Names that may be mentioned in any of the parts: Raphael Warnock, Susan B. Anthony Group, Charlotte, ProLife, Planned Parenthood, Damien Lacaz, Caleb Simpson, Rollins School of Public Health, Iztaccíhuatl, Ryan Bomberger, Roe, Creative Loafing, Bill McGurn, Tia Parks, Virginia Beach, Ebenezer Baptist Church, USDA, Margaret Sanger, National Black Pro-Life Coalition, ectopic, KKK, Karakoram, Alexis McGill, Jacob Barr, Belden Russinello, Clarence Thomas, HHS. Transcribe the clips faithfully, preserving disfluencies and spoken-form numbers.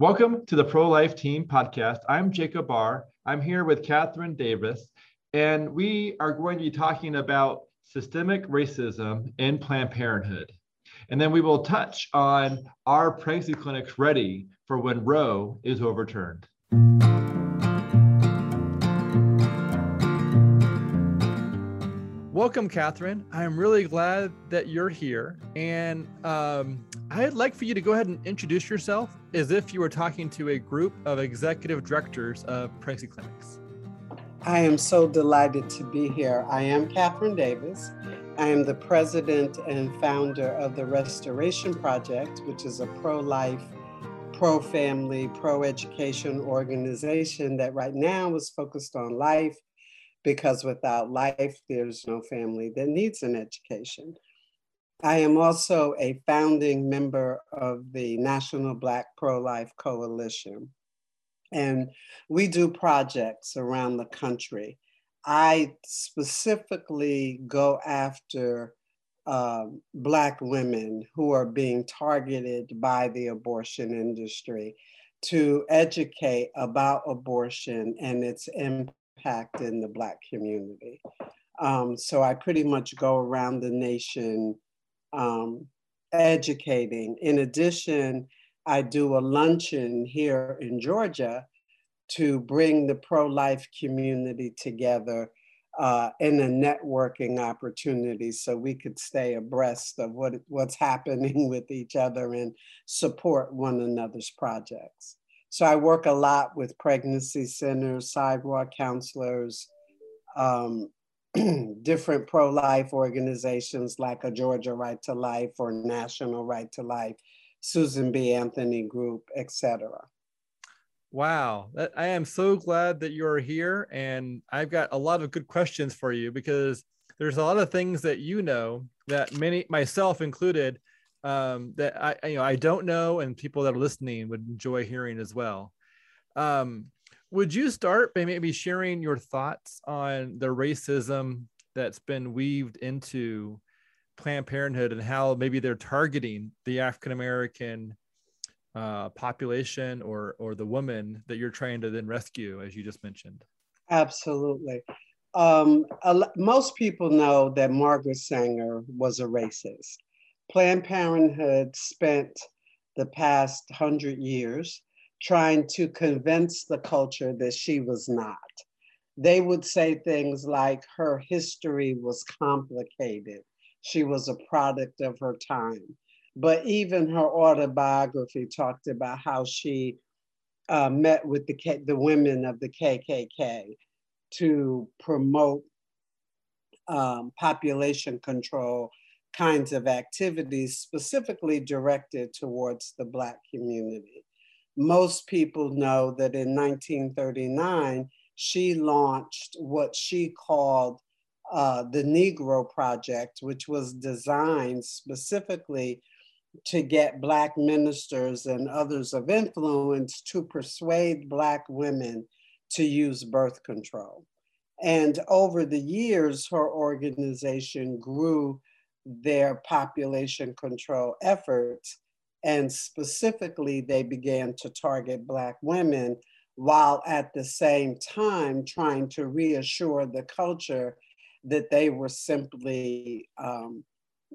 Welcome to the Pro Life Team podcast. I'm Jacob Barr. I'm here with Catherine Davis, and we are going to be talking about systemic racism in Planned Parenthood. And then we will touch on our pregnancy clinics ready for when Roe is overturned. Welcome, Catherine. I'm really glad that you're here. And um, I'd like for you to go ahead and introduce yourself as if you were talking to a group of executive directors of pregnancy clinics. I am so delighted to be here. I am Catherine Davis. I am the president and founder of the Restoration Project, which is a pro-life, pro-family, pro-education organization that right now is focused on life, because without life, there's no family that needs an education. I am also a founding member of the National Black Pro-Life Coalition, and we do projects around the country. I specifically go after uh, Black women who are being targeted by the abortion industry to educate about abortion and its impact in the Black community. Um, so I pretty much go around the nation um, educating. In addition, I do a luncheon here in Georgia to bring the pro-life community together uh, in a networking opportunity so we could stay abreast of what, what's happening with each other and support one another's projects. So I work a lot with pregnancy centers, sidewalk counselors, um, different pro-life organizations like a Georgia Right to Life or National Right to Life, Susan B. Anthony Group, et cetera. Wow, that, I am so glad that you're here, and I've got a lot of good questions for you because there's a lot of things that you know that many, myself included, Um, that I, you know, I don't know, and people that are listening would enjoy hearing as well. Um, would you start by maybe sharing your thoughts on the racism that's been weaved into Planned Parenthood and how maybe they're targeting the African-American uh, population or, or the woman that you're trying to then rescue, as you just mentioned? Absolutely. Um, a, most people know that Margaret Sanger was a racist. Planned Parenthood spent the past hundred years trying to convince the culture that she was not. They would say things like her history was complicated. She was a product of her time. But even her autobiography talked about how she uh, met with the, K- the women of the K K K to promote um, population control kinds of activities specifically directed towards the Black community. Most people know that in nineteen thirty-nine, she launched what she called uh, the Negro Project, which was designed specifically to get Black ministers and others of influence to persuade Black women to use birth control. And over the years, her organization grew their population control efforts, and specifically they began to target Black women while at the same time trying to reassure the culture that they were simply um,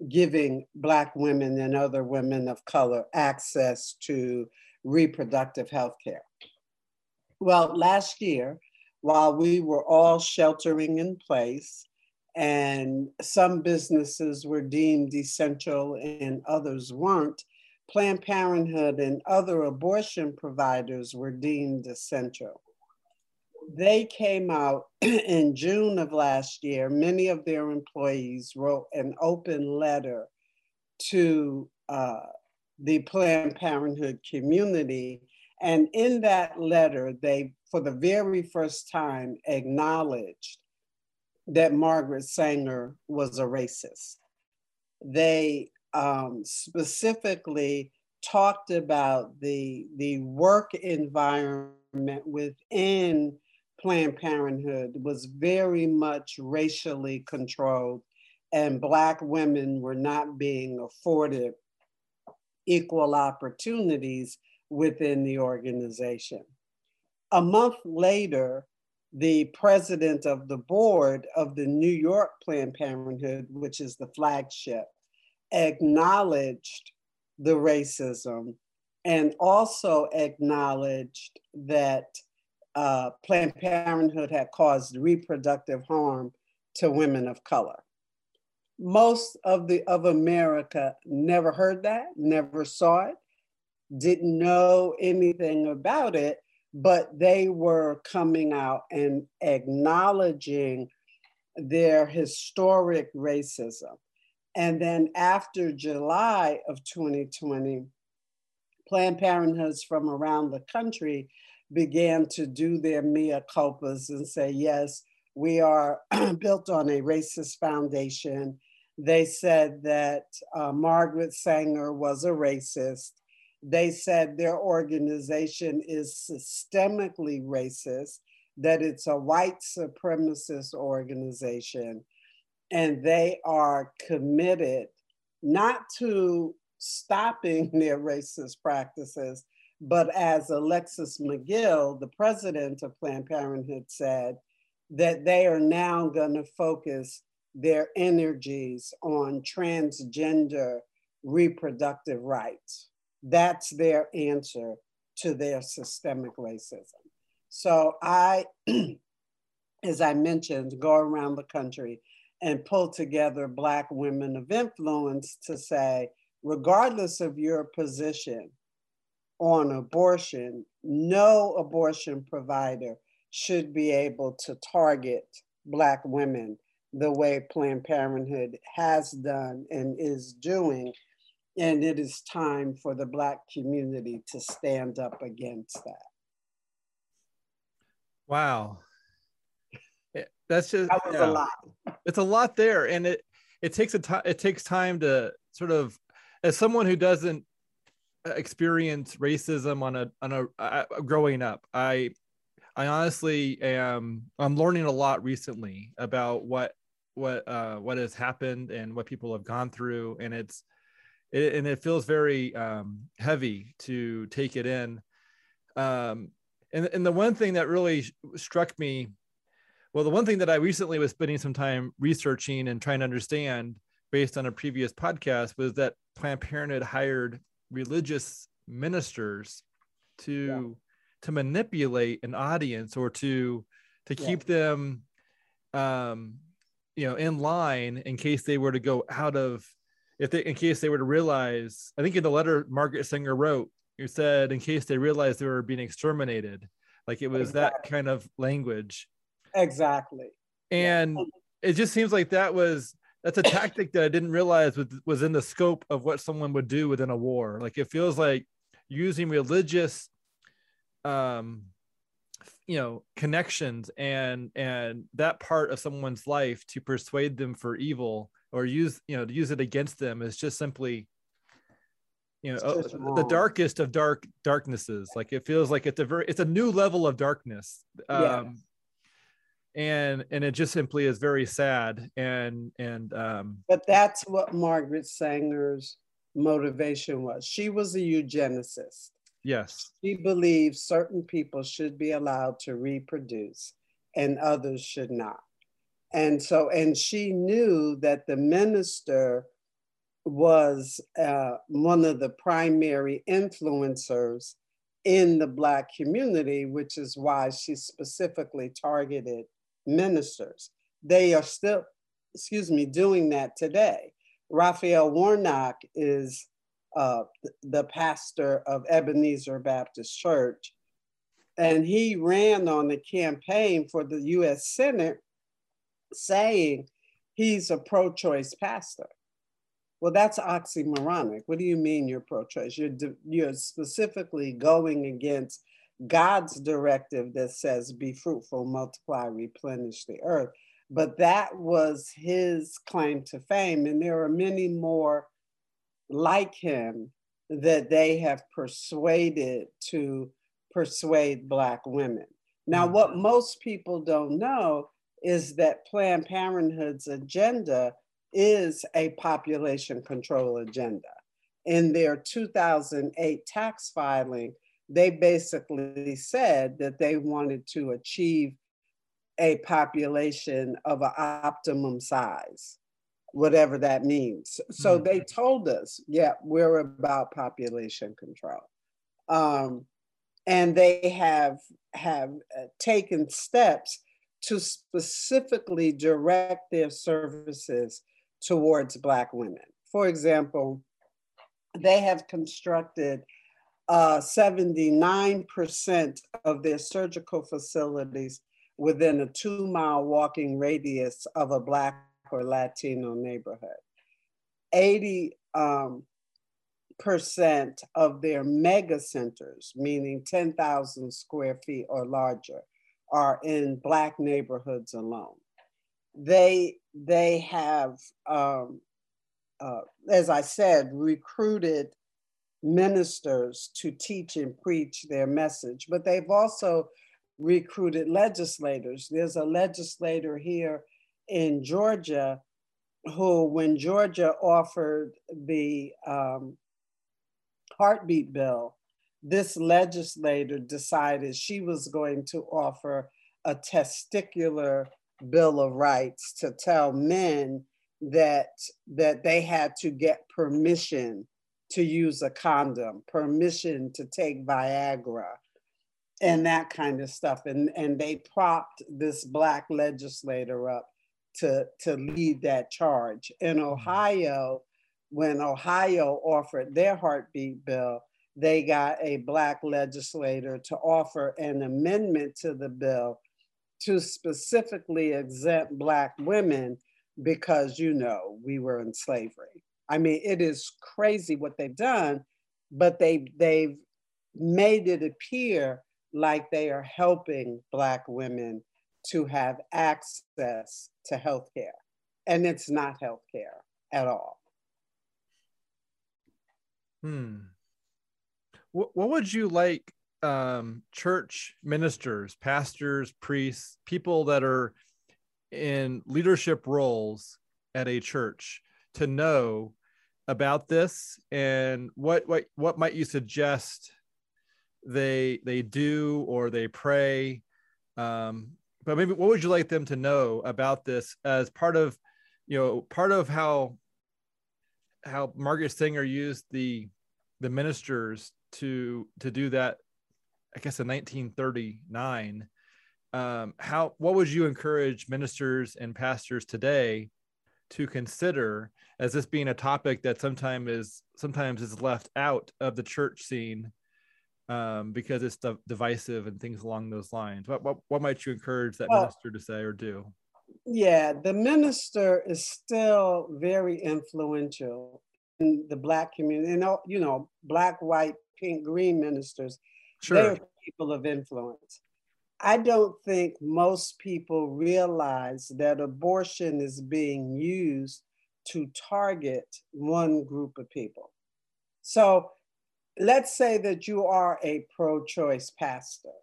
giving Black women and other women of color access to reproductive health care. Well, last year, while we were all sheltering in place, and some businesses were deemed essential and others weren't, Planned Parenthood and other abortion providers were deemed essential. They came out in June of last year. Many of their employees wrote an open letter to uh, the Planned Parenthood community. And in that letter, they, for the very first time, acknowledged that Margaret Sanger was a racist. They um, specifically talked about the, the work environment within Planned Parenthood was very much racially controlled, and Black women were not being afforded equal opportunities within the organization. A month later, the president of the board of the New York Planned Parenthood, which is the flagship, acknowledged the racism and also acknowledged that uh, Planned Parenthood had caused reproductive harm to women of color. Most of the of America never heard that, never saw it, didn't know anything about it, but they were coming out and acknowledging their historic racism. And then after July of twenty twenty, Planned Parenthoods from around the country began to do their mea culpas and say, yes, we are built on a racist foundation. They said that uh, Margaret Sanger was a racist. They said their organization is systemically racist, that it's a white supremacist organization, and they are committed not to stopping their racist practices, but as Alexis McGill, the president of Planned Parenthood, said, that they are now going to focus their energies on transgender reproductive rights. That's their answer to their systemic racism. So I, as I mentioned, go around the country and pull together Black women of influence to say, regardless of your position on abortion, no abortion provider should be able to target Black women the way Planned Parenthood has done and is doing. And it is time for the Black community to stand up against that. Wow. That's just, that was yeah. a lot. It's a lot there. And it, it takes a time, it takes time to sort of, as someone who doesn't experience racism on a, on a, uh, growing up, I, I honestly am, I'm learning a lot recently about what, what, uh, what has happened and what people have gone through. And it's, It, and it feels very um, heavy to take it in. Um, and, and the one thing that really struck me, well, the one thing that I recently was spending some time researching and trying to understand based on a previous podcast was that Planned Parenthood hired religious ministers to, yeah. to manipulate an audience or to, to yeah. keep them, um, you know, in line in case they were to go out of, If they, in case they were to realize, I think in the letter Margaret Sanger wrote, it said, in case they realized they were being exterminated, like it was exactly. that kind of language. Exactly. And yeah. it just seems like that was, that's a tactic that I didn't realize was, was in the scope of what someone would do within a war. Like it feels like using religious, um, you know, connections and, and that part of someone's life to persuade them for evil or use, you know, to use it against them is just simply, you know, just the darkest of dark darknesses. Like it feels like it's a very, it's a new level of darkness. Um, yeah. And, and it just simply is very sad. And, and, um, but that's what Margaret Sanger's motivation was. She was a eugenicist. Yes. She believed certain people should be allowed to reproduce and others should not. And so, and she knew that the minister was uh, one of the primary influencers in the Black community, which is why she specifically targeted ministers. They are still, excuse me, doing that today. Raphael Warnock is uh, the pastor of Ebenezer Baptist Church, and he ran on the campaign for the U S Senate saying he's a pro-choice pastor. Well, that's oxymoronic. What do you mean you're pro-choice? You're, you're specifically going against God's directive that says, be fruitful, multiply, replenish the earth. But that was his claim to fame. And there are many more like him that they have persuaded to persuade Black women. Now, what most people don't know is that Planned Parenthood's agenda is a population control agenda. In their two thousand eight tax filing, they basically said that they wanted to achieve a population of an optimum size, whatever that means. So mm-hmm. they told us, yeah, we're about population control. Um, and they have, have taken steps to specifically direct their services towards Black women. For example, they have constructed uh, seventy-nine percent of their surgical facilities within a two mile walking radius of a Black or Latino neighborhood. eighty percent um, of their mega centers, meaning ten thousand square feet or larger, are in Black neighborhoods alone. They, they have, um, uh, as I said, recruited ministers to teach and preach their message, but they've also recruited legislators. There's a legislator here in Georgia who, when Georgia offered the um, heartbeat bill, this legislator decided she was going to offer a testicular bill of rights to tell men that, that they had to get permission to use a condom, permission to take Viagra, and that kind of stuff. And, and they propped this Black legislator up to, to lead that charge. In Ohio, when Ohio offered their heartbeat bill, they got a Black legislator to offer an amendment to the bill to specifically exempt Black women because, you know, we were in slavery. I mean, it is crazy what they've done, but they, they've made it appear like they are helping Black women to have access to healthcare. And it's not healthcare at all. Hmm. What would you like um, church ministers, pastors, priests, people that are in leadership roles at a church to know about this, and what what what might you suggest they they do or they pray? Um, but maybe what would you like them to know about this as part of, you know, part of how how Margaret Sanger used the the ministers to to do that, I guess in nineteen thirty-nine, um, how what would you encourage ministers and pastors today to consider, as this being a topic that sometimes is sometimes is left out of the church scene um, because it's de- divisive and things along those lines? What what, what might you encourage that well, minister to say or do? Yeah, the minister is still very influential in the Black community, and you know, Black, white, pink, green ministers, sure. They're people of influence. I don't think most people realize that abortion is being used to target one group of people. So let's say that you are a pro-choice pastor.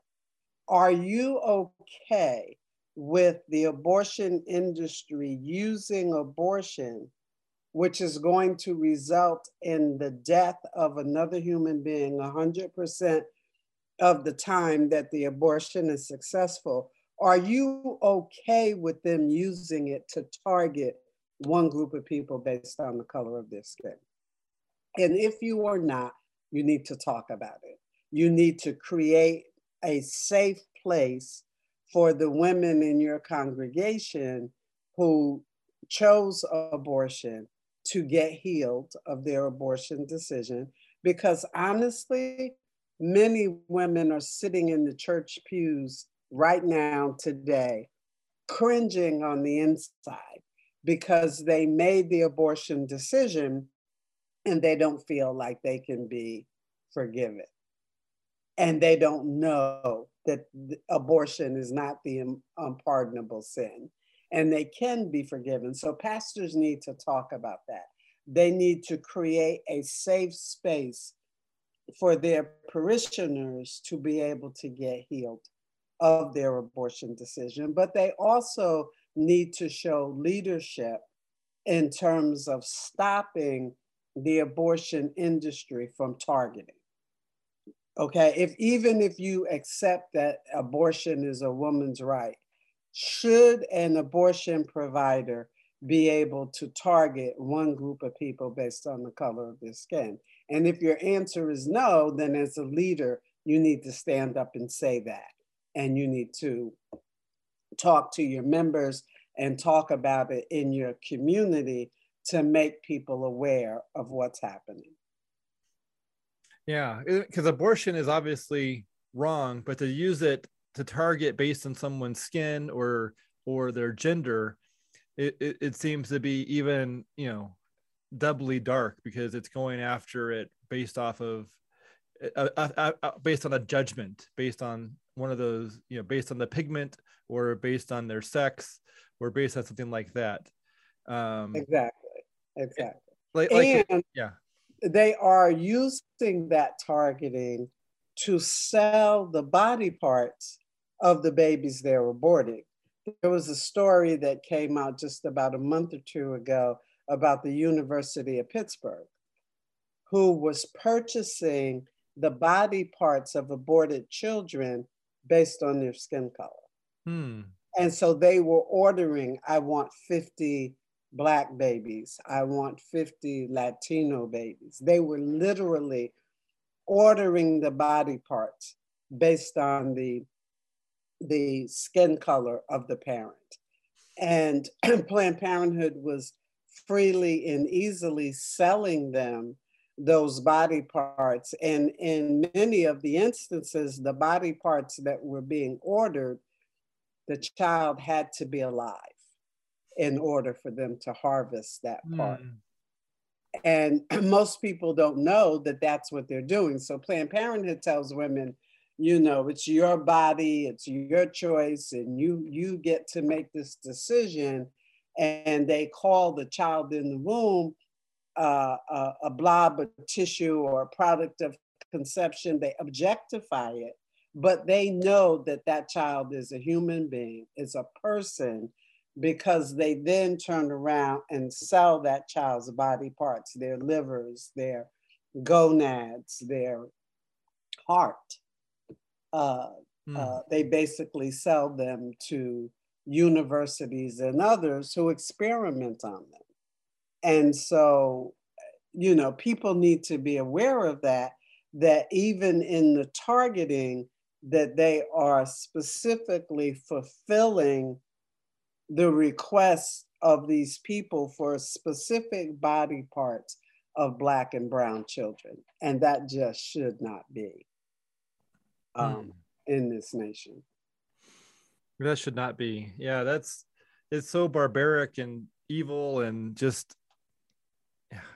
Are you okay with the abortion industry using abortion, which is going to result in the death of another human being one hundred percent of the time that the abortion is successful? Are you okay with them using it to target one group of people based on the color of their skin? And if you are not, you need to talk about it. You need to create a safe place for the women in your congregation who chose abortion to get healed of their abortion decision, because honestly, many women are sitting in the church pews right now today, cringing on the inside because they made the abortion decision and they don't feel like they can be forgiven. And they don't know that abortion is not the unpardonable sin, and they can be forgiven. So pastors need to talk about that. They need to create a safe space for their parishioners to be able to get healed of their abortion decision. But they also need to show leadership in terms of stopping the abortion industry from targeting. okay? If even if you accept that abortion is a woman's right, should an abortion provider be able to target one group of people based on the color of their skin? And if your answer is no, then as a leader, you need to stand up and say that. And you need to talk to your members and talk about it in your community to make people aware of what's happening. Yeah, because abortion is obviously wrong, but to use it to target based on someone's skin or or their gender, it, it, it seems to be even, you know, doubly dark, because it's going after it based off of, uh, uh, uh, based on a judgment, based on one of those, you know, based on the pigment or based on their sex or based on something like that. Um, exactly, exactly. Like, like and yeah. They are using that targeting to sell the body parts of the babies they're aborting. There was a story that came out just about a month or two ago about the University of Pittsburgh, who was purchasing the body parts of aborted children based on their skin color. Hmm. And so they were ordering, I want fifty Black babies, I want fifty Latino babies. They were literally ordering the body parts based on the, the skin color of the parent. And Planned Parenthood was freely and easily selling them those body parts. And in many of the instances, the body parts that were being ordered, the child had to be alive in order for them to harvest that part. Mm. And most people don't know that that's what they're doing. So Planned Parenthood tells women, you know, it's your body, it's your choice, and you, you get to make this decision. And they call the child in the womb uh, a, a blob of tissue or a product of conception. They objectify it, but they know that that child is a human being, is a person, because they then turn around and sell that child's body parts, their livers, their gonads, their heart. Uh, mm. uh, they basically sell them to universities and others who experiment on them. And so, you know, people need to be aware of that, that even in the targeting, that they are specifically fulfilling the requests of these people for specific body parts of Black and brown children. And that just should not be um, mm. in this nation. That should not be. Yeah, that's, it's so barbaric and evil and just,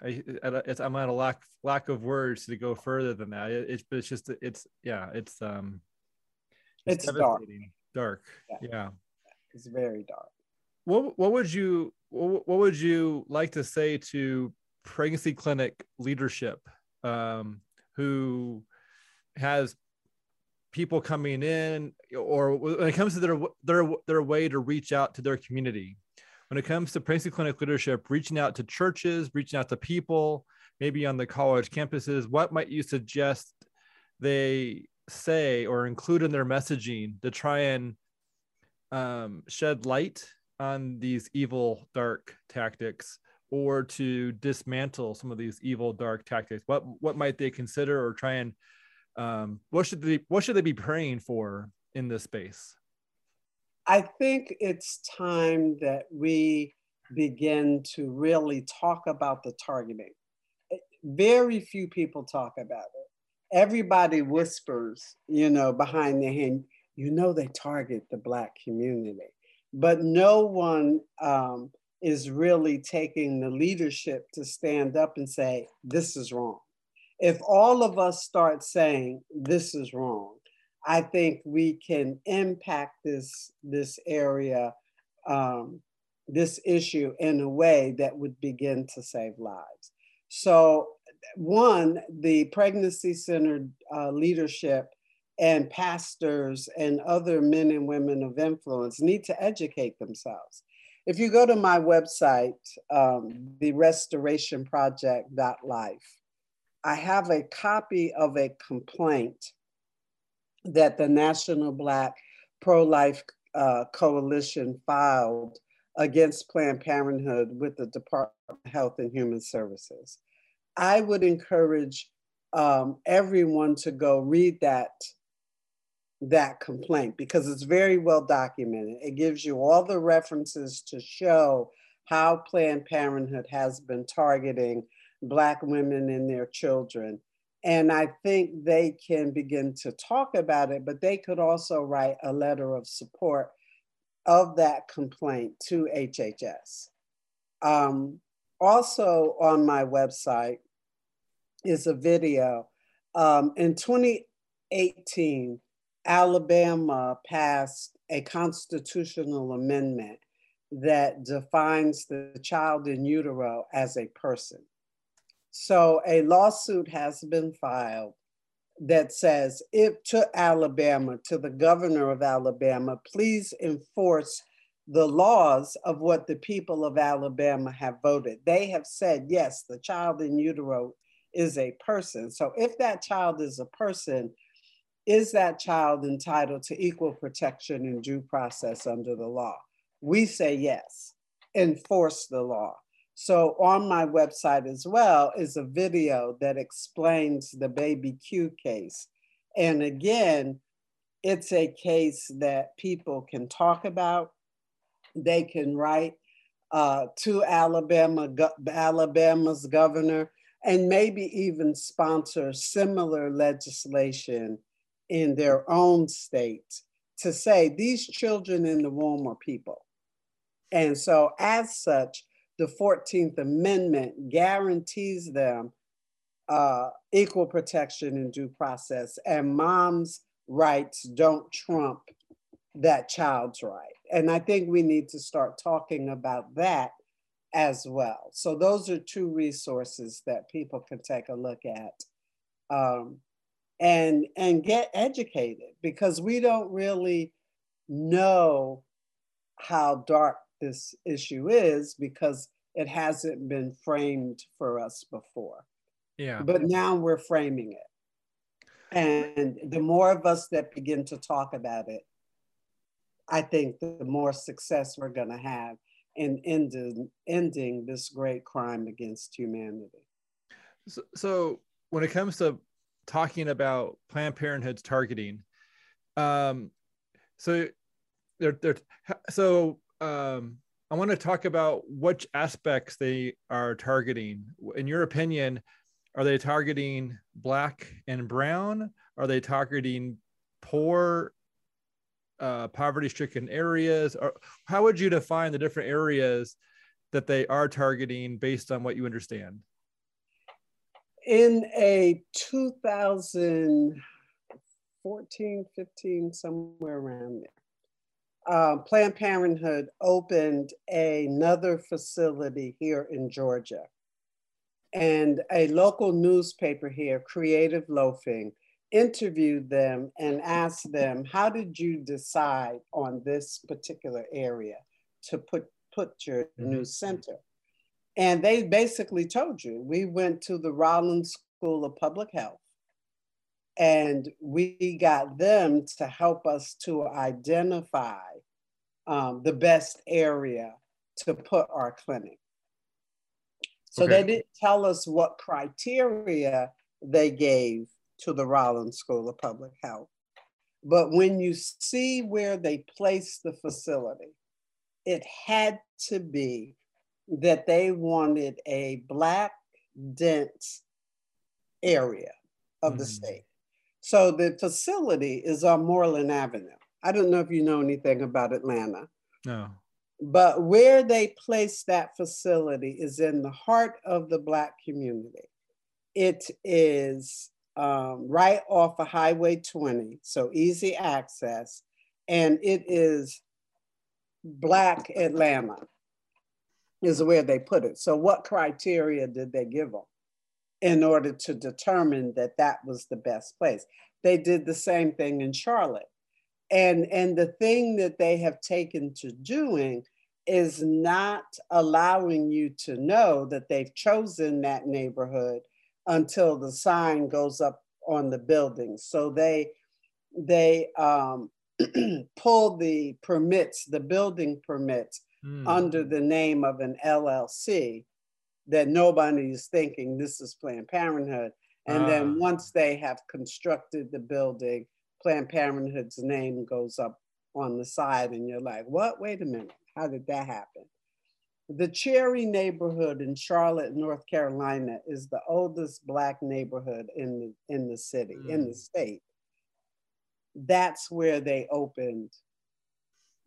I, it's, I'm at a lack, lack of words to go further than that. It, it's, it's just, it's, yeah, it's, um, it's, it's dark. Dark, yeah. yeah. It's very dark. What what would you what would you like to say to pregnancy clinic leadership um, who has people coming in, or when it comes to their their their way to reach out to their community? When it comes to pregnancy clinic leadership, reaching out to churches, reaching out to people, maybe on the college campuses, what might you suggest they say or include in their messaging to try and um, shed light on these evil, dark tactics, or to dismantle some of these evil, dark tactics? What, what might they consider or try and, um, what should they, what should they be praying for in this space? I think it's time that we begin to really talk about the targeting. Very few people talk about it. Everybody whispers, you know, behind their hand, you know, they target the Black community, but no one um, is really taking the leadership to stand up and say, this is wrong. If all of us start saying, this is wrong, I think we can impact this, this area, um, this issue in a way that would begin to save lives. So one, the pregnancy center uh, leadership and pastors and other men and women of influence need to educate themselves. If you go to my website, um, the restoration project dot life, I have a copy of a complaint that the National Black Pro-Life uh, Coalition filed against Planned Parenthood with the Department of Health and Human Services. I would encourage um, everyone to go read that, that complaint, because it's very well documented. It gives you all the references to show how Planned Parenthood has been targeting Black women and their children. And I think they can begin to talk about it, but they could also write a letter of support of that complaint to H H S. Um, also on my website is a video. Um, in twenty eighteen, Alabama passed a constitutional amendment that defines the child in utero as a person. So a lawsuit has been filed that says, if to Alabama, to the governor of Alabama, please enforce the laws of what the people of Alabama have voted. They have said, yes, the child in utero is a person. So if that child is a person, is that child entitled to equal protection and due process under the law? We say yes, enforce the law. So on my website as well is a video that explains the Baby Q case. And again, it's a case that people can talk about. They can write uh, to Alabama, go- Alabama's governor, and maybe even sponsor similar legislation in their own state to say, these children in the womb are people. And so as such, the fourteenth Amendment guarantees them uh, equal protection and due process, and mom's rights don't trump that child's right. And I think we need to start talking about that as well. So those are two resources that people can take a look at um, and, and get educated, because we don't really know how dark this issue is, because it hasn't been framed for us before. Yeah. But now we're framing it. And the more of us that begin to talk about it, I think the more success we're going to have in ending, ending this great crime against humanity. So, so when it comes to talking about Planned Parenthood's targeting, um, so they're, they're, so Um, I want to talk about which aspects they are targeting. In your opinion, are they targeting Black and brown? Are they targeting poor, uh, poverty-stricken areas? Or how would you define the different areas that they are targeting based on what you understand? In a two thousand fourteen, fifteen, somewhere around there, Uh, Planned Parenthood opened another facility here in Georgia. And a local newspaper here, Creative Loafing, interviewed them and asked them, how did you decide on this particular area to put, put your mm-hmm. new center? And they basically told you, we went to the Rollins School of Public Health, and we got them to help us to identify um, the best area to put our clinic. So okay. They didn't tell us what criteria they gave to the Rollins School of Public Health. But when you see where they placed the facility, it had to be that they wanted a Black dense area of mm. the state. So the facility is on Moreland Avenue. I don't know if you know anything about Atlanta. No. But where they placed that facility is in the heart of the Black community. It is um, right off of Highway twenty, so easy access, and it is Black Atlanta is where they put it. So what criteria did they give them in order to determine that that was the best place? They did the same thing in Charlotte. And, and the thing that they have taken to doing is not allowing you to know that they've chosen that neighborhood until the sign goes up on the building. So they they um, pulled the permits, the building permits, mm. under the name of an L L C that nobody's thinking this is Planned Parenthood. And ah. then once they have constructed the building, Planned Parenthood's name goes up on the side and you're like, what? Wait a minute, how did that happen? The Cherry neighborhood in Charlotte, North Carolina is the oldest Black neighborhood in the, in the city, mm. in the state. That's where they opened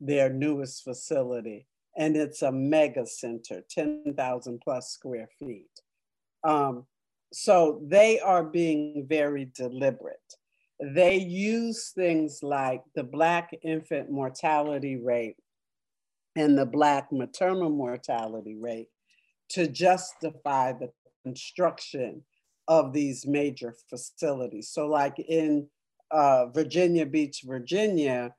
their newest facility. And it's a mega center, ten thousand plus square feet. Um, so they are being very deliberate. They use things like the Black infant mortality rate and the Black maternal mortality rate to justify the construction of these major facilities. So like in uh, Virginia Beach, Virginia,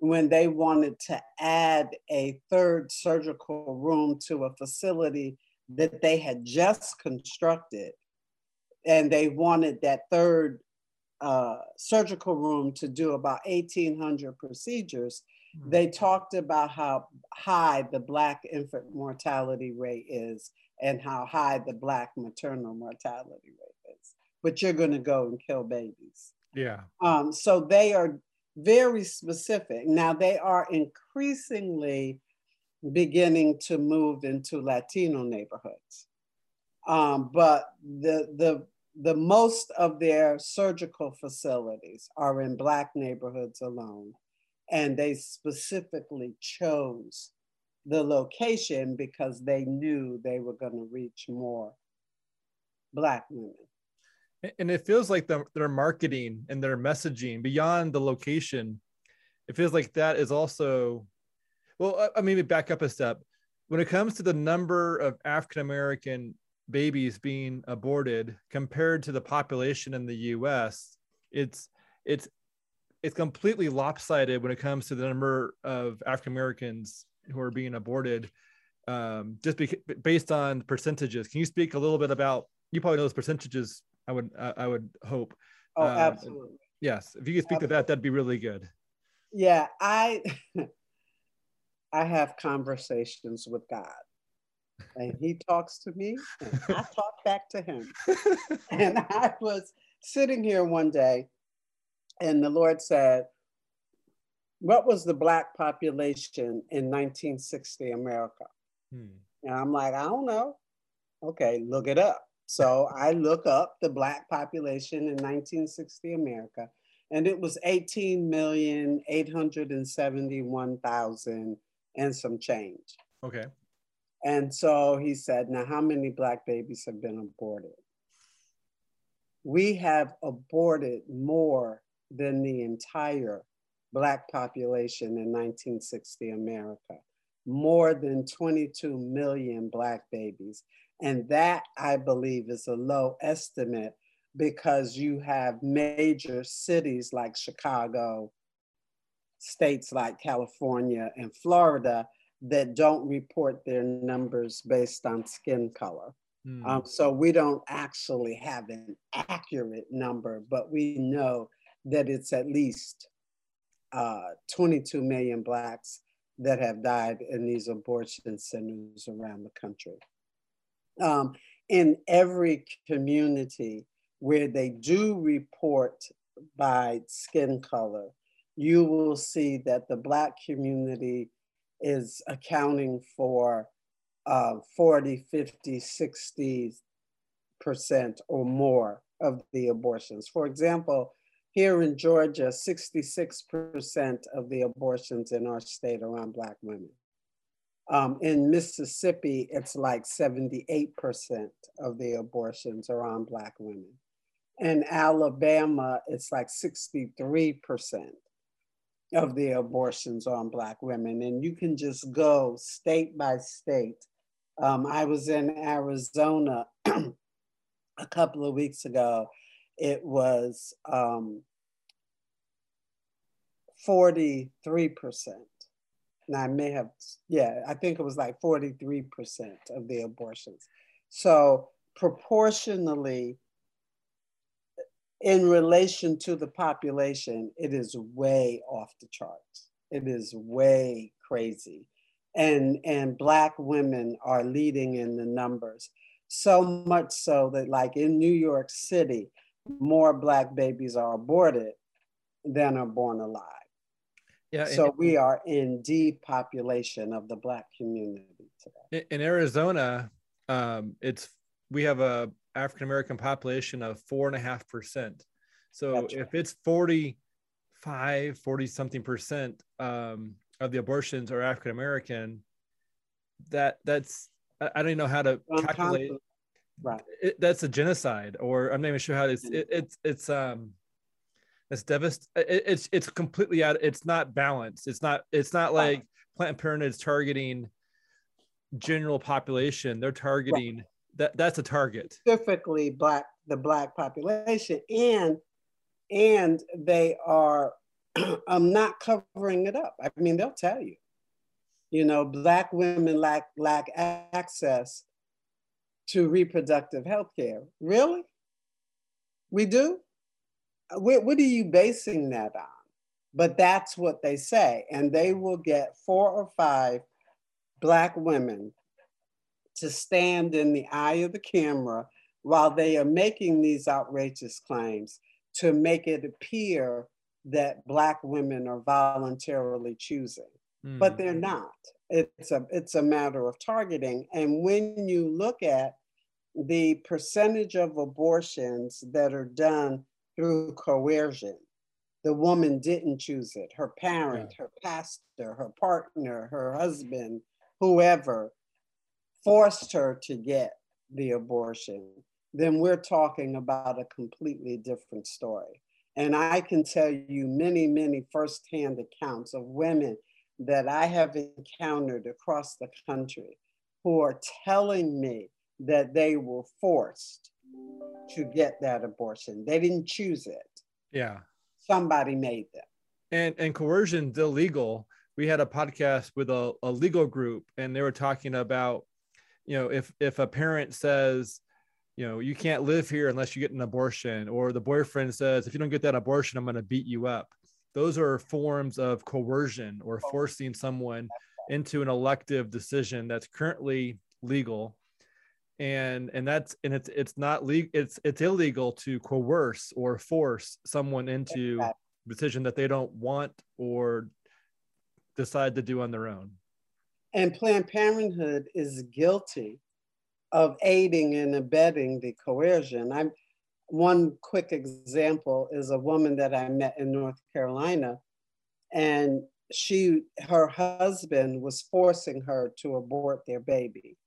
when they wanted to add a third surgical room to a facility that they had just constructed, and they wanted that third uh, surgical room to do about eighteen hundred procedures, mm-hmm. they talked about how high the Black infant mortality rate is and how high the Black maternal mortality rate is. But you're going to go and kill babies. Yeah. Um, so they are very specific. Now they are increasingly beginning to move into Latino neighborhoods. Um, but the, the, the most of their surgical facilities are in Black neighborhoods alone. And they specifically chose the location because they knew they were going to reach more Black women. And it feels like the, their marketing and their messaging beyond the location, it feels like that is also, well, I maybe back up a step. When it comes to the number of African-American babies being aborted compared to the population in the U S, it's, it's, it's completely lopsided when it comes to the number of African-Americans who are being aborted um, just be, based on percentages. Can you speak a little bit about, you probably know those percentages, I would, I would hope. Oh, um, absolutely. Yes, if you could speak absolutely. to that, that'd be really good. Yeah, I, I have conversations with God, and He talks to me, and I talk back to Him. And I was sitting here one day, and the Lord said, "What was the Black population in nineteen sixty America?" Hmm. And I'm like, "I don't know." Okay, look it up. So I look up the Black population in nineteen sixty America, and it was eighteen million eight hundred seventy-one thousand and some change. Okay. And so He said, "Now, how many Black babies have been aborted?" We have aborted more than the entire Black population in nineteen sixty America, more than twenty-two million Black babies. And that, I believe, is a low estimate because you have major cities like Chicago, states like California and Florida that don't report their numbers based on skin color. Mm. Um, so we don't actually have an accurate number, but we know that it's at least uh, twenty-two million Blacks that have died in these abortion centers around the country. Um, in every community where they do report by skin color, you will see that the Black community is accounting for uh, forty, fifty, sixty percent or more of the abortions. For example, here in Georgia, sixty-six percent of the abortions in our state are on Black women. Um, in Mississippi, it's like seventy-eight percent of the abortions are on Black women. In Alabama, it's like sixty-three percent of the abortions are on Black women. And you can just go state by state. Um, I was in Arizona a couple of weeks ago. It was um, forty-three percent. And I may have, yeah, I think it was like forty-three percent of the abortions. So proportionally in relation to the population, it is way off the charts. It is way crazy. And, and Black women are leading in the numbers. So much so that, like in New York City, more Black babies are aborted than are born alive. Yeah, so and, we are in depopulation of the Black community today. In Arizona, um, it's we have a African-American population of four and a half percent. So right. if it's forty-five, forty something percent um, of the abortions are African-American, that that's, I don't even know how to calculate. Right. It, that's a genocide, or I'm not even sure how it's, it, it's, it's, um, it's devast. It, it's, it's completely out. It's not balanced. It's not, it's not like Planned Parenthood is targeting general population. They're targeting right. that. That's a target. Specifically Black, the Black population, and, and they are um, not covering it up. I mean, they'll tell you. You know, Black women lack, lack access to reproductive health care. Really? We do? What, what are you basing that on? But that's what they say. And they will get four or five Black women to stand in the eye of the camera while they are making these outrageous claims to make it appear that Black women are voluntarily choosing. But they're not. It's a, it's a matter of targeting. And when you look at the percentage of abortions that are done through coercion, the woman didn't choose it. Her parent, yeah. her pastor, her partner, her husband, whoever forced her to get the abortion, then we're talking about a completely different story. And I can tell you many, many firsthand accounts of women that I have encountered across the country who are telling me that they were forced to get that abortion. They didn't choose it. Yeah. Somebody made them. And, and coercion is illegal. We had a podcast with a, a legal group, and they were talking about, you know, if, if a parent says, you know, you can't live here unless you get an abortion, or the boyfriend says, if you don't get that abortion, I'm going to beat you up. Those are forms of coercion or forcing someone into an elective decision that's currently legal, and and that's and it's it's not legal. It's it's illegal to coerce or force someone into a decision that they don't want or decide to do on their own. And Planned Parenthood is guilty of aiding and abetting the coercion. I'm. One quick example is a woman that I met in North Carolina, and she, her husband was forcing her to abort their baby.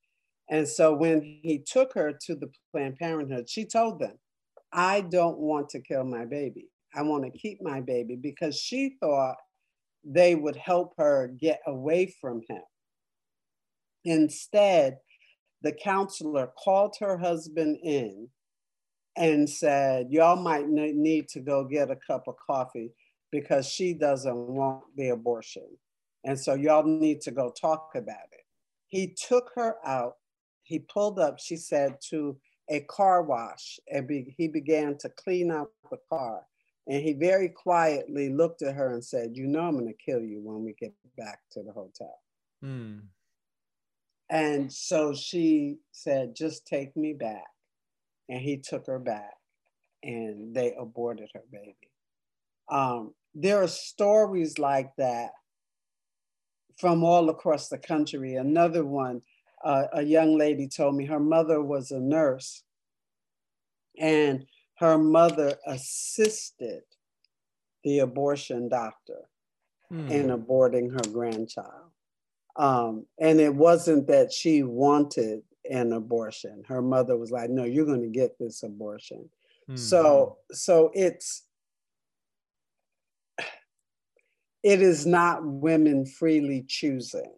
And so when he took her to the Planned Parenthood, she told them, I don't want to kill my baby. I want to keep my baby, because she thought they would help her get away from him. Instead, the counselor called her husband in and said, y'all might need to go get a cup of coffee because she doesn't want the abortion. And so y'all need to go talk about it. He took her out. He pulled up, she said, to a car wash, and be, he began to clean out the car. And he very quietly looked at her and said, you know, I'm going to kill you when we get back to the hotel. Hmm. And so she said, just take me back. And he took her back, and they aborted her baby. Um, there are stories like that from all across the country. Another one, uh, a young lady told me her mother was a nurse, and her mother assisted the abortion doctor mm. in aborting her grandchild. Um, and it wasn't that she wanted an abortion. Her mother was like, no, you're going to get this abortion. Mm-hmm. So, so it's, it is not women freely choosing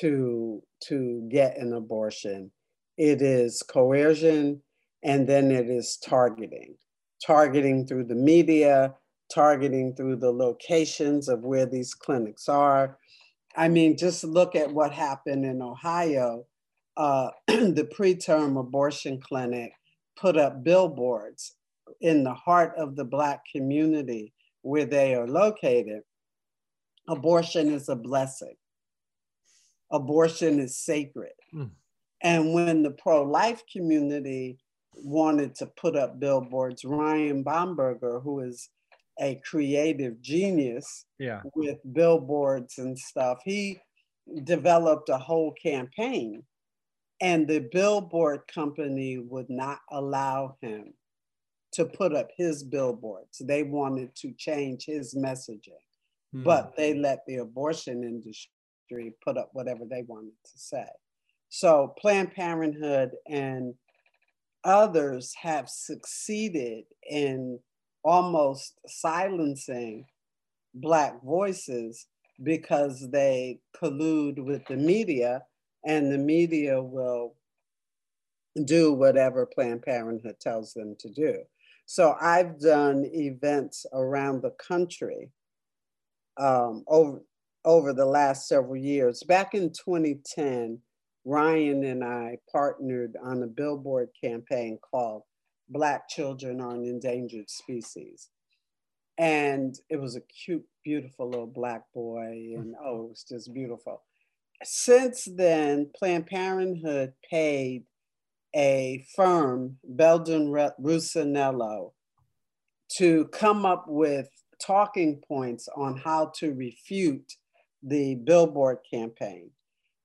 to, to get an abortion. It is coercion, and then it is targeting, targeting through the media, targeting through the locations of where these clinics are. I mean, just look at what happened in Ohio uh, the preterm abortion clinic put up billboards in the heart of the Black community where they are located. Abortion is a blessing. Abortion is sacred. Mm. And when the pro-life community wanted to put up billboards, Ryan Bomberger, who is a creative genius yeah. with billboards and stuff, he developed a whole campaign, and the billboard company would not allow him to put up his billboards. They wanted to change his messaging, mm. but they let the abortion industry put up whatever they wanted to say. So Planned Parenthood and others have succeeded in almost silencing Black voices because they collude with the media, and the media will do whatever Planned Parenthood tells them to do. So I've done events around the country um, over, over the last several years. Back in twenty ten, Ryan and I partnered on a billboard campaign called Black Children Are an Endangered Species. And it was a cute, beautiful little Black boy. And oh, it was just beautiful. Since then, Planned Parenthood paid a firm, Belden Russinello, to come up with talking points on how to refute the billboard campaign.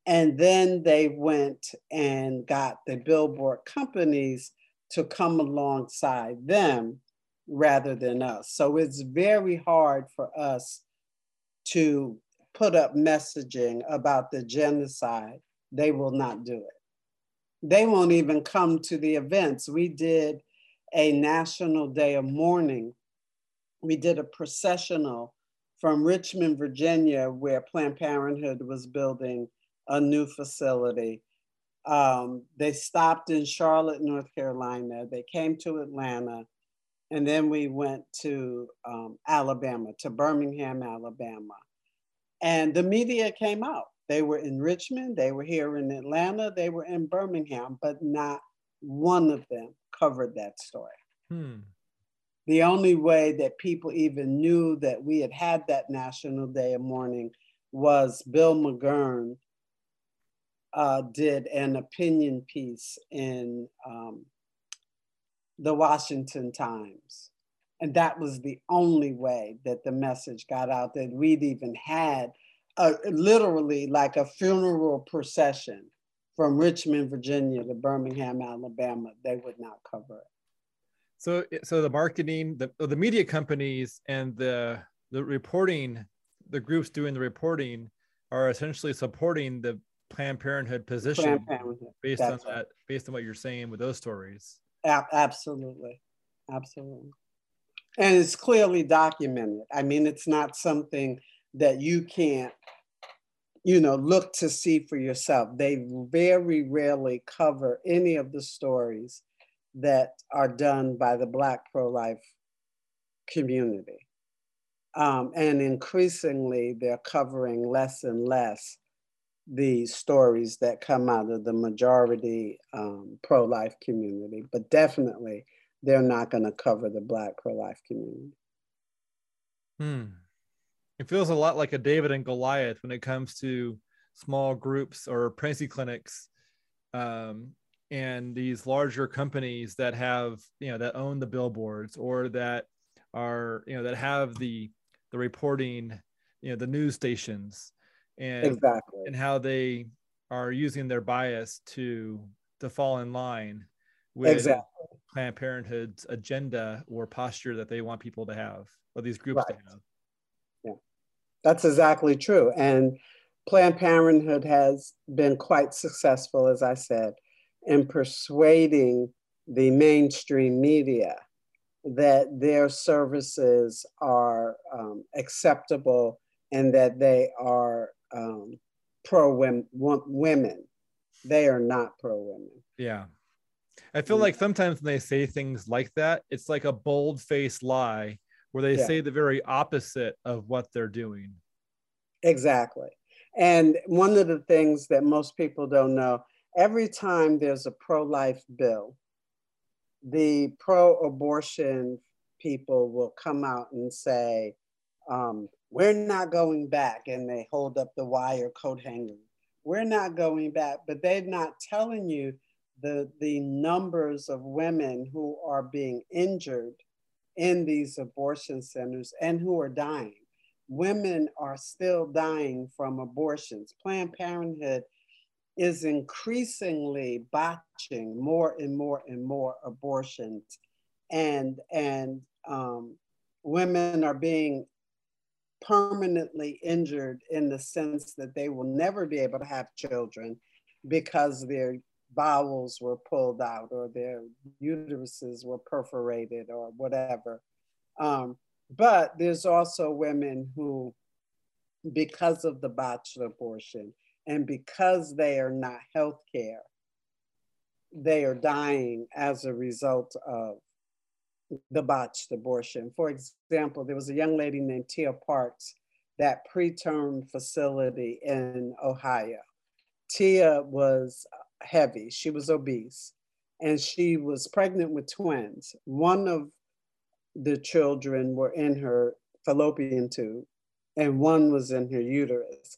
And then they went and got the billboard companies to come alongside them rather than us. So it's very hard for us to put up messaging about the genocide. They will not do it. They won't even come to the events. We did a national day of mourning. We did a processional from Richmond, Virginia, where Planned Parenthood was building a new facility. Um, they stopped in Charlotte, North Carolina. They came to Atlanta. And then we went to um, Alabama, to Birmingham, Alabama. And the media came out. They were in Richmond. They were here in Atlanta. They were in Birmingham, but not one of them covered that story. Hmm. The only way that people even knew that we had had that National Day of Mourning was Bill McGurn Uh, did an opinion piece in um, the Washington Times. And that was the only way that the message got out, that we'd even had a, literally like a funeral procession from Richmond, Virginia to Birmingham, Alabama. They would not cover it. So, so the marketing, the, the media companies and the, the reporting, the groups doing the reporting are essentially supporting the Planned Parenthood position Planned Parenthood. based That's on that, right. based on what you're saying with those stories. Absolutely, absolutely. And it's clearly documented. I mean, it's not something that you can't, you know, look to see for yourself. They very rarely cover any of the stories that are done by the Black pro-life community. Um, and increasingly, they're covering less and less the stories that come out of the majority um, pro-life community, but definitely they're not going to cover the Black pro-life community. Hmm. It feels a lot like a David and Goliath when it comes to small groups or pregnancy clinics um, and these larger companies that have, you know, that own the billboards or that are, you know, that have the, the reporting, you know, the news stations. And, exactly. and how they are using their bias to, to fall in line with exactly. Planned Parenthood's agenda or posture that they want people to have, or these groups right. to have. Yeah, that's exactly true. And Planned Parenthood has been quite successful, as I said, in persuading the mainstream media that their services are um, acceptable and that they are Um, pro women, women, they are not pro women. Yeah, I feel yeah. like sometimes when they say things like that, it's like a bold-faced lie where they yeah. say the very opposite of what they're doing. Exactly. And one of the things that most people don't know every time there's a pro-life bill, the pro-abortion people will come out and say, um, we're not going back. And they hold up the wire coat hanger. We're not going back, but they're not telling you the, the numbers of women who are being injured in these abortion centers and who are dying. Women are still dying from abortions. Planned Parenthood is increasingly botching more and more and more abortions. And, and um, women are being permanently injured in the sense that they will never be able to have children because their bowels were pulled out or their uteruses were perforated or whatever. Um, but there's also women who, because of the botched abortion and because they are not healthcare, they are dying as a result of the botched abortion. For example, there was a young lady named Tia Parks, that preterm facility in Ohio. Tia was heavy, she was obese, and she was pregnant with twins. One of the children were in her fallopian tube and one was in her uterus.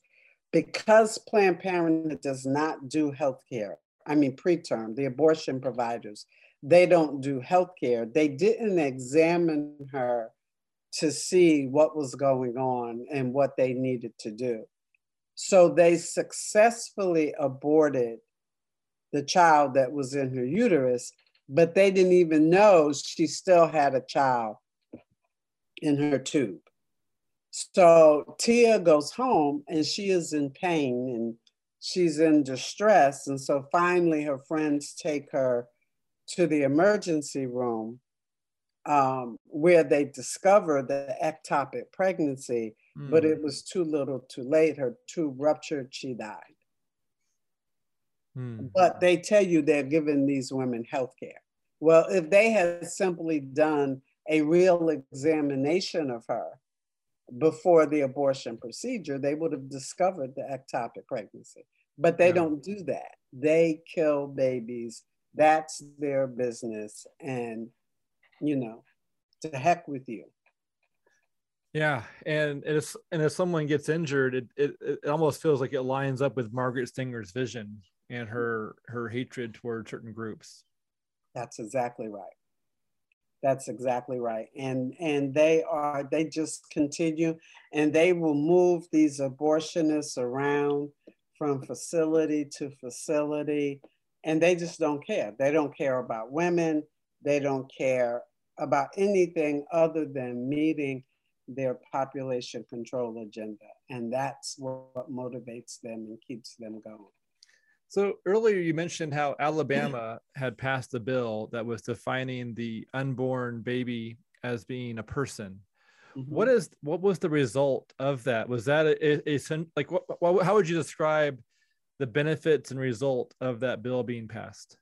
Because Planned Parenthood does not do healthcare, I mean preterm, the abortion providers, they don't do healthcare. They didn't examine her to see what was going on and what they needed to do. So they successfully aborted the child that was in her uterus, but they didn't even know she still had a child in her tube. So Tia goes home and she is in pain and she's in distress. And so finally her friends take her to the emergency room um, where they discover the ectopic pregnancy, mm. but it was too little too late. Her tube ruptured, she died. Mm. But they tell you they're giving these women healthcare. Well, if they had simply done a real examination of her before the abortion procedure, they would have discovered the ectopic pregnancy, but they yeah. don't do that. They kill babies. That's their business, and, you know, to heck with you. Yeah, and it's and if someone gets injured, it, it it almost feels like it lines up with Margaret Sanger's vision and her her hatred toward certain groups. That's exactly right. That's exactly right, and and they are they just continue, and they will move these abortionists around from facility to facility. And they just don't care. They don't care about women. They don't care about anything other than meeting their population control agenda. And that's what motivates them and keeps them going. So earlier you mentioned how Alabama had passed a bill that was defining the unborn baby as being a person. Mm-hmm. What is, what was the result of that? Was that a, a, a like, what, what, how would you describe the benefits and result of that bill being passed?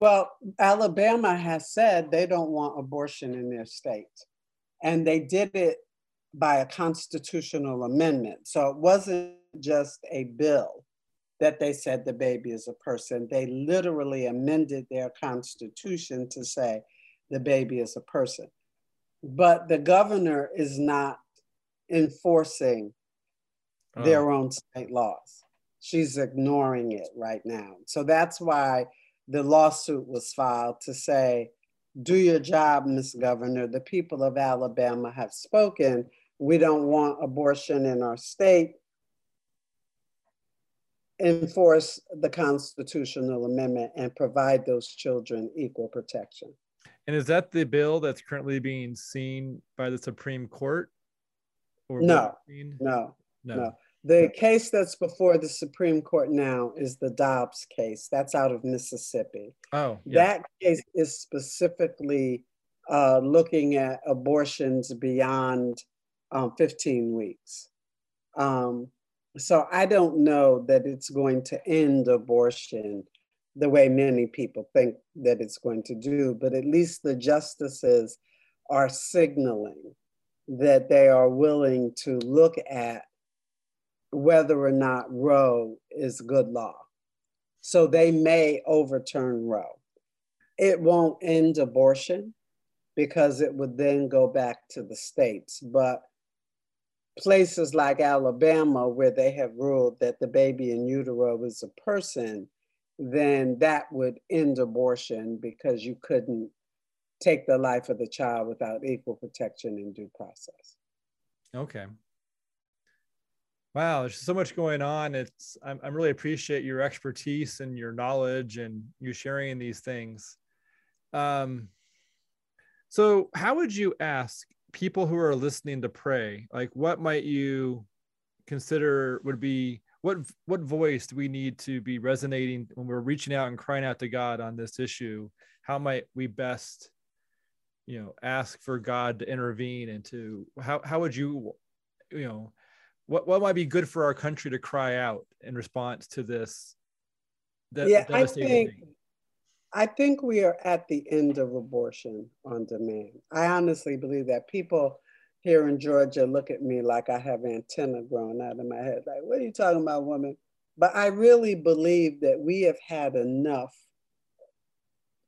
Well, Alabama has said they don't want abortion in their state. And they did it by a constitutional amendment. So it wasn't just a bill that they said the baby is a person. They literally amended their constitution to say the baby is a person. But the governor is not enforcing oh. their own state laws. She's ignoring it right now. So that's why the lawsuit was filed to say, do your job, Miz Governor. The people of Alabama have spoken. We don't want abortion in our state. Enforce the constitutional amendment and provide those children equal protection. And is that the bill that's currently being seen by the Supreme Court? Or no, no, no, no. The case that's before the Supreme Court now is the Dobbs case. That's out of Mississippi. Oh, yeah. That case is specifically uh, looking at abortions beyond um, fifteen weeks. Um, so I don't know that it's going to end abortion the way many people think that it's going to do, but at least the justices are signaling that they are willing to look at whether or not Roe is good law. So they may overturn Roe. It won't end abortion because it would then go back to the states. But places like Alabama, where they have ruled that the baby in utero is a person, then that would end abortion because you couldn't take the life of the child without equal protection and due process. Okay. Wow, there's so much going on. It's I'm, I really appreciate your expertise and your knowledge and you sharing these things. Um, so how would you ask people who are listening to pray, like what might you consider would be, what, what voice do we need to be resonating when we're reaching out and crying out to God on this issue? How might we best, you know, ask for God to intervene and to, how, how would you, you know, What what might be good for our country to cry out in response to this? De- yeah, I think thing? I think we are at the end of abortion on demand. I honestly believe that. People here in Georgia look at me like I have antenna growing out of my head. Like, what are you talking about, woman? But I really believe that we have had enough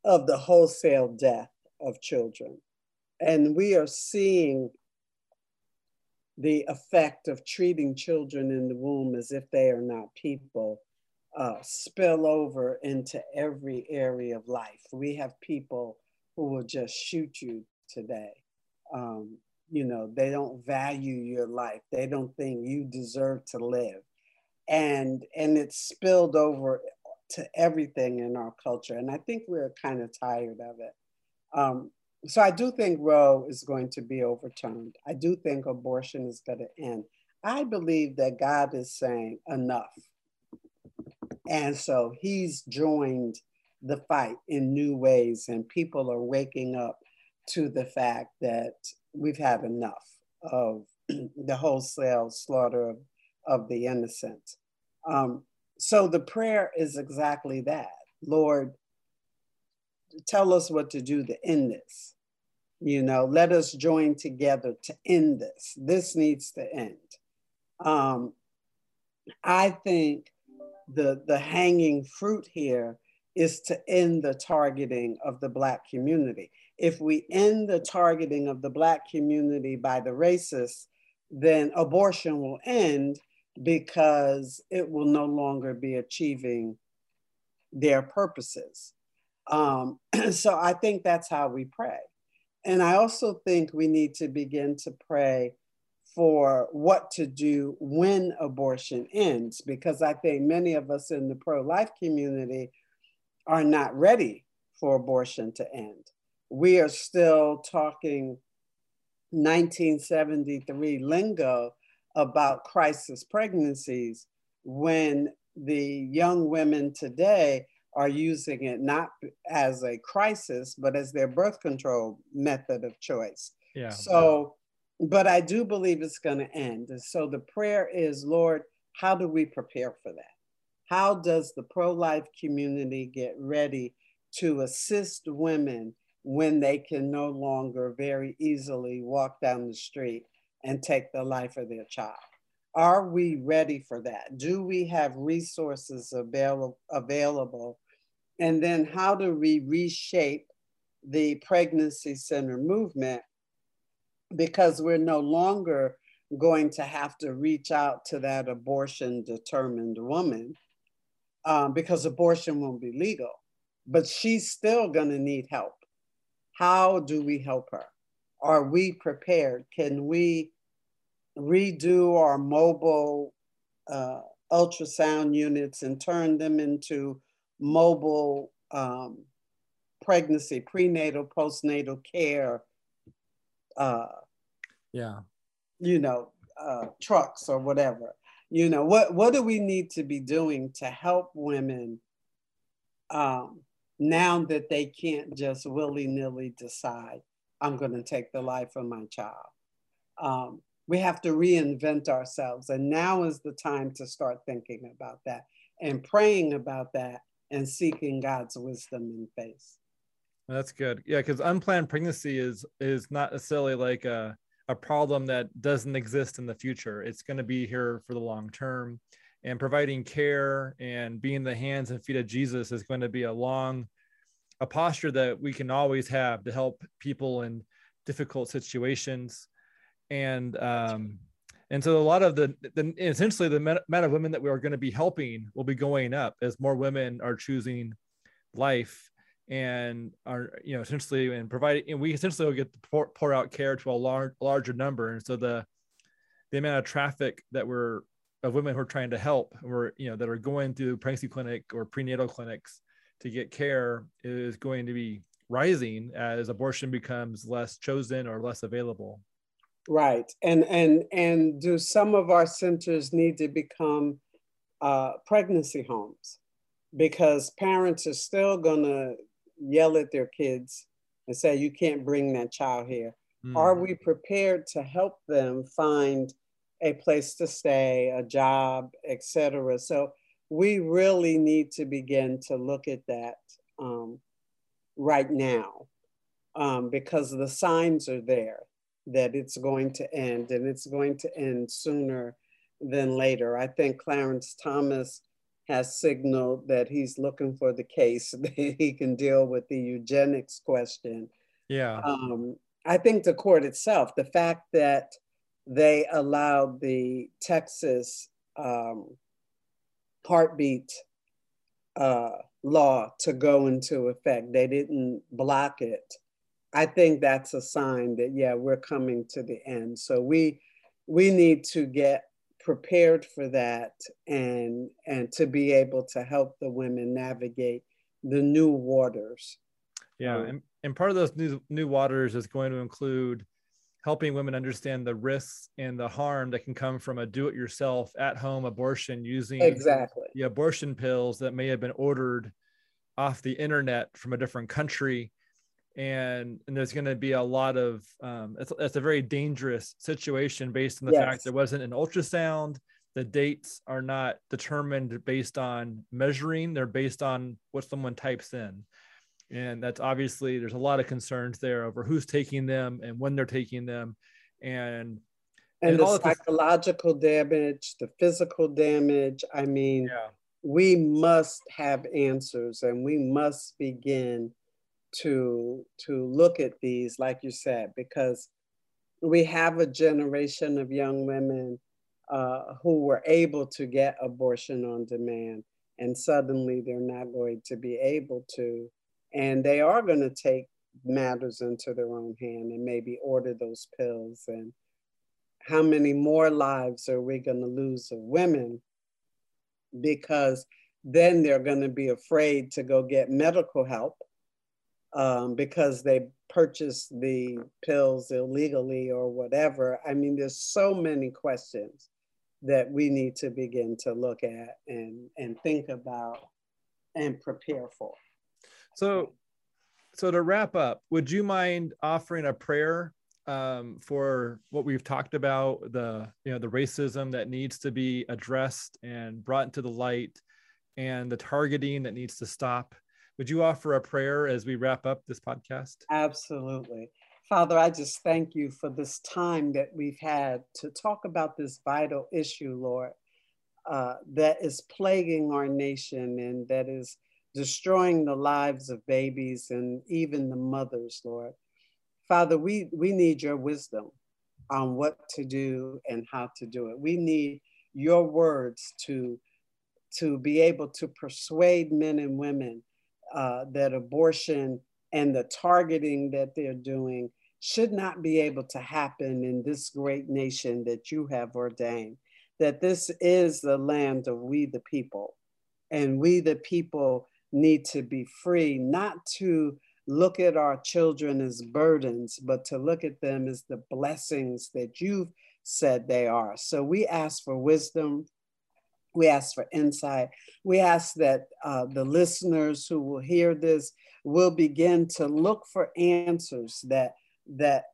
of the wholesale death of children, and we are seeing the effect of treating children in the womb as if they are not people uh, spill over into every area of life. We have people who will just shoot you today. Um, you know, they don't value your life. They don't think you deserve to live. And, and it's spilled over to everything in our culture. And I think we're kind of tired of it. Um, So I do think Roe is going to be overturned. I do think abortion is going to end. I believe that God is saying enough. And so he's joined the fight in new ways, and people are waking up to the fact that we've had enough of the wholesale slaughter of, of the innocent. Um, so the prayer is exactly that. Lord, tell us what to do to end this. You know, let us join together to end this. This needs to end. Um, I think the, the hanging fruit here is to end the targeting of the Black community. If we end the targeting of the Black community by the racists, then abortion will end because it will no longer be achieving their purposes. Um, so I think that's how we pray. And I also think we need to begin to pray for what to do when abortion ends, because I think many of us in the pro-life community are not ready for abortion to end. We are still talking nineteen seventy-three lingo about crisis pregnancies when the young women today are using it not as a crisis, but as their birth control method of choice. Yeah. So, but I do believe it's going to end. And so the prayer is, Lord, how do we prepare for that? How does the pro-life community get ready to assist women when they can no longer very easily walk down the street and take the life of their child? Are we ready for that? Do we have resources avail- available? And then how do we reshape the pregnancy center movement? Because we're no longer going to have to reach out to that abortion determined woman um, because abortion won't be legal, but she's still gonna need help. How do we help her? Are we prepared? Can we redo our mobile uh, ultrasound units and turn them into mobile um, pregnancy, prenatal, postnatal care, uh, yeah, you know, uh, trucks or whatever. You know, what, what do we need to be doing to help women um, now that they can't just willy-nilly decide, I'm going to take the life of my child? Um, We have to reinvent ourselves. And now is the time to start thinking about that and praying about that and seeking God's wisdom and faith. That's good. Yeah, because unplanned pregnancy is is not necessarily like a, a problem that doesn't exist in the future. It's going to be here for the long term. and providing care and being the hands and feet of Jesus is going to be a long, a posture that we can always have to help people in difficult situations. And um, and so a lot of the, the essentially the amount of women that we are going to be helping will be going up as more women are choosing life and are, you know, essentially and providing, and we essentially will get to pour, pour out care to a large, larger number. And so the, the amount of traffic that we're, of women who are trying to help or, you know, that are going through pregnancy clinic or prenatal clinics to get care is going to be rising as abortion becomes less chosen or less available. Right. And and and do some of our centers need to become uh, pregnancy homes? Because parents are still going to yell at their kids and say, you can't bring that child here. Mm. Are we prepared to help them find a place to stay, a job, et cetera? So we really need to begin to look at that um, right now um, because the signs are there that it's going to end, and it's going to end sooner than later. I think Clarence Thomas has signaled that he's looking for the case that he can deal with the eugenics question. Yeah. Um, I think the court itself, the fact that they allowed the Texas um, heartbeat uh, law to go into effect. They didn't block it. I think that's a sign that, yeah, we're coming to the end. So we we need to get prepared for that and and to be able to help the women navigate the new waters. Yeah, um, and, and part of those new new waters is going to include helping women understand the risks and the harm that can come from a do-it-yourself at-home abortion using exactly the abortion pills that may have been ordered off the internet from a different country. And, and there's going to be a lot of, um, it's, it's a very dangerous situation based on the yes. fact there wasn't an ultrasound. The dates are not determined based on measuring. They're based on what someone types in. And that's obviously, there's a lot of concerns there over who's taking them and when they're taking them. And and, and the all psychological this- damage, the physical damage. I mean, yeah. we must have answers, and we must begin to to look at these, like you said, because we have a generation of young women uh, who were able to get abortion on demand, and suddenly they're not going to be able to. And they are going to take matters into their own hand and maybe order those pills. And how many more lives are we going to lose of women? Because then they're going to be afraid to go get medical help um, because they purchased the pills illegally or whatever. I mean, there's so many questions that we need to begin to look at and, and think about and prepare for. So, so to wrap up, would you mind offering a prayer um, for what we've talked about, the, you know, the racism that needs to be addressed and brought into the light and the targeting that needs to stop? Would you offer a prayer as we wrap up this podcast? Absolutely. Father, I just thank you for this time that we've had to talk about this vital issue, Lord, uh, that is plaguing our nation and that is destroying the lives of babies and even the mothers, Lord. Father, we, we need your wisdom on what to do and how to do it. We need your words to, to be able to persuade men and women uh, that abortion and the targeting that they're doing should not be able to happen in this great nation that you have ordained, that this is the land of we the people, and we the people need to be free, not to look at our children as burdens, but to look at them as the blessings that you've said they are. So we ask for wisdom. We ask for insight. We ask that uh, the listeners who will hear this will begin to look for answers that, that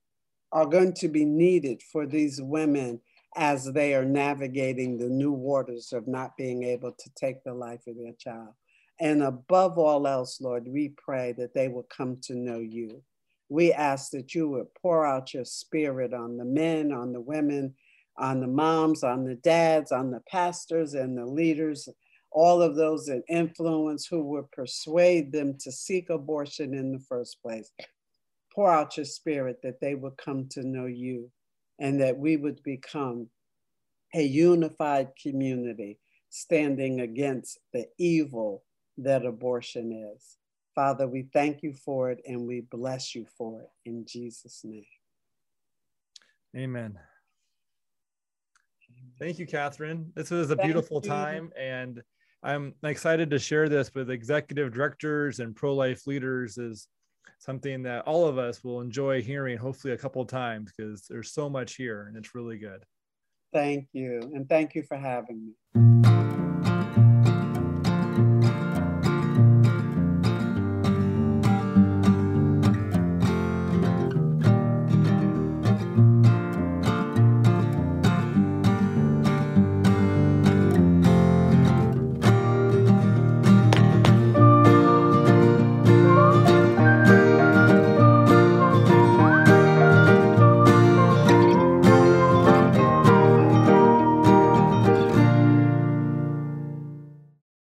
are going to be needed for these women as they are navigating the new waters of not being able to take the life of their child. And above all else, Lord, we pray that they will come to know you. We ask that you would pour out your spirit on the men, on the women, on the moms, on the dads, on the pastors and the leaders, all of those in influence who would persuade them to seek abortion in the first place. Pour out your spirit that they would come to know you and that we would become a unified community standing against the evil that abortion is. Father, we thank you for it and we bless you for it in Jesus' name. Amen. Thank you, Catherine. This was a beautiful time, and I'm excited to share this with executive directors and pro-life leaders. Is something that all of us will enjoy hearing, hopefully a couple of times, because there's so much here and it's really good. Thank you, and thank you for having me.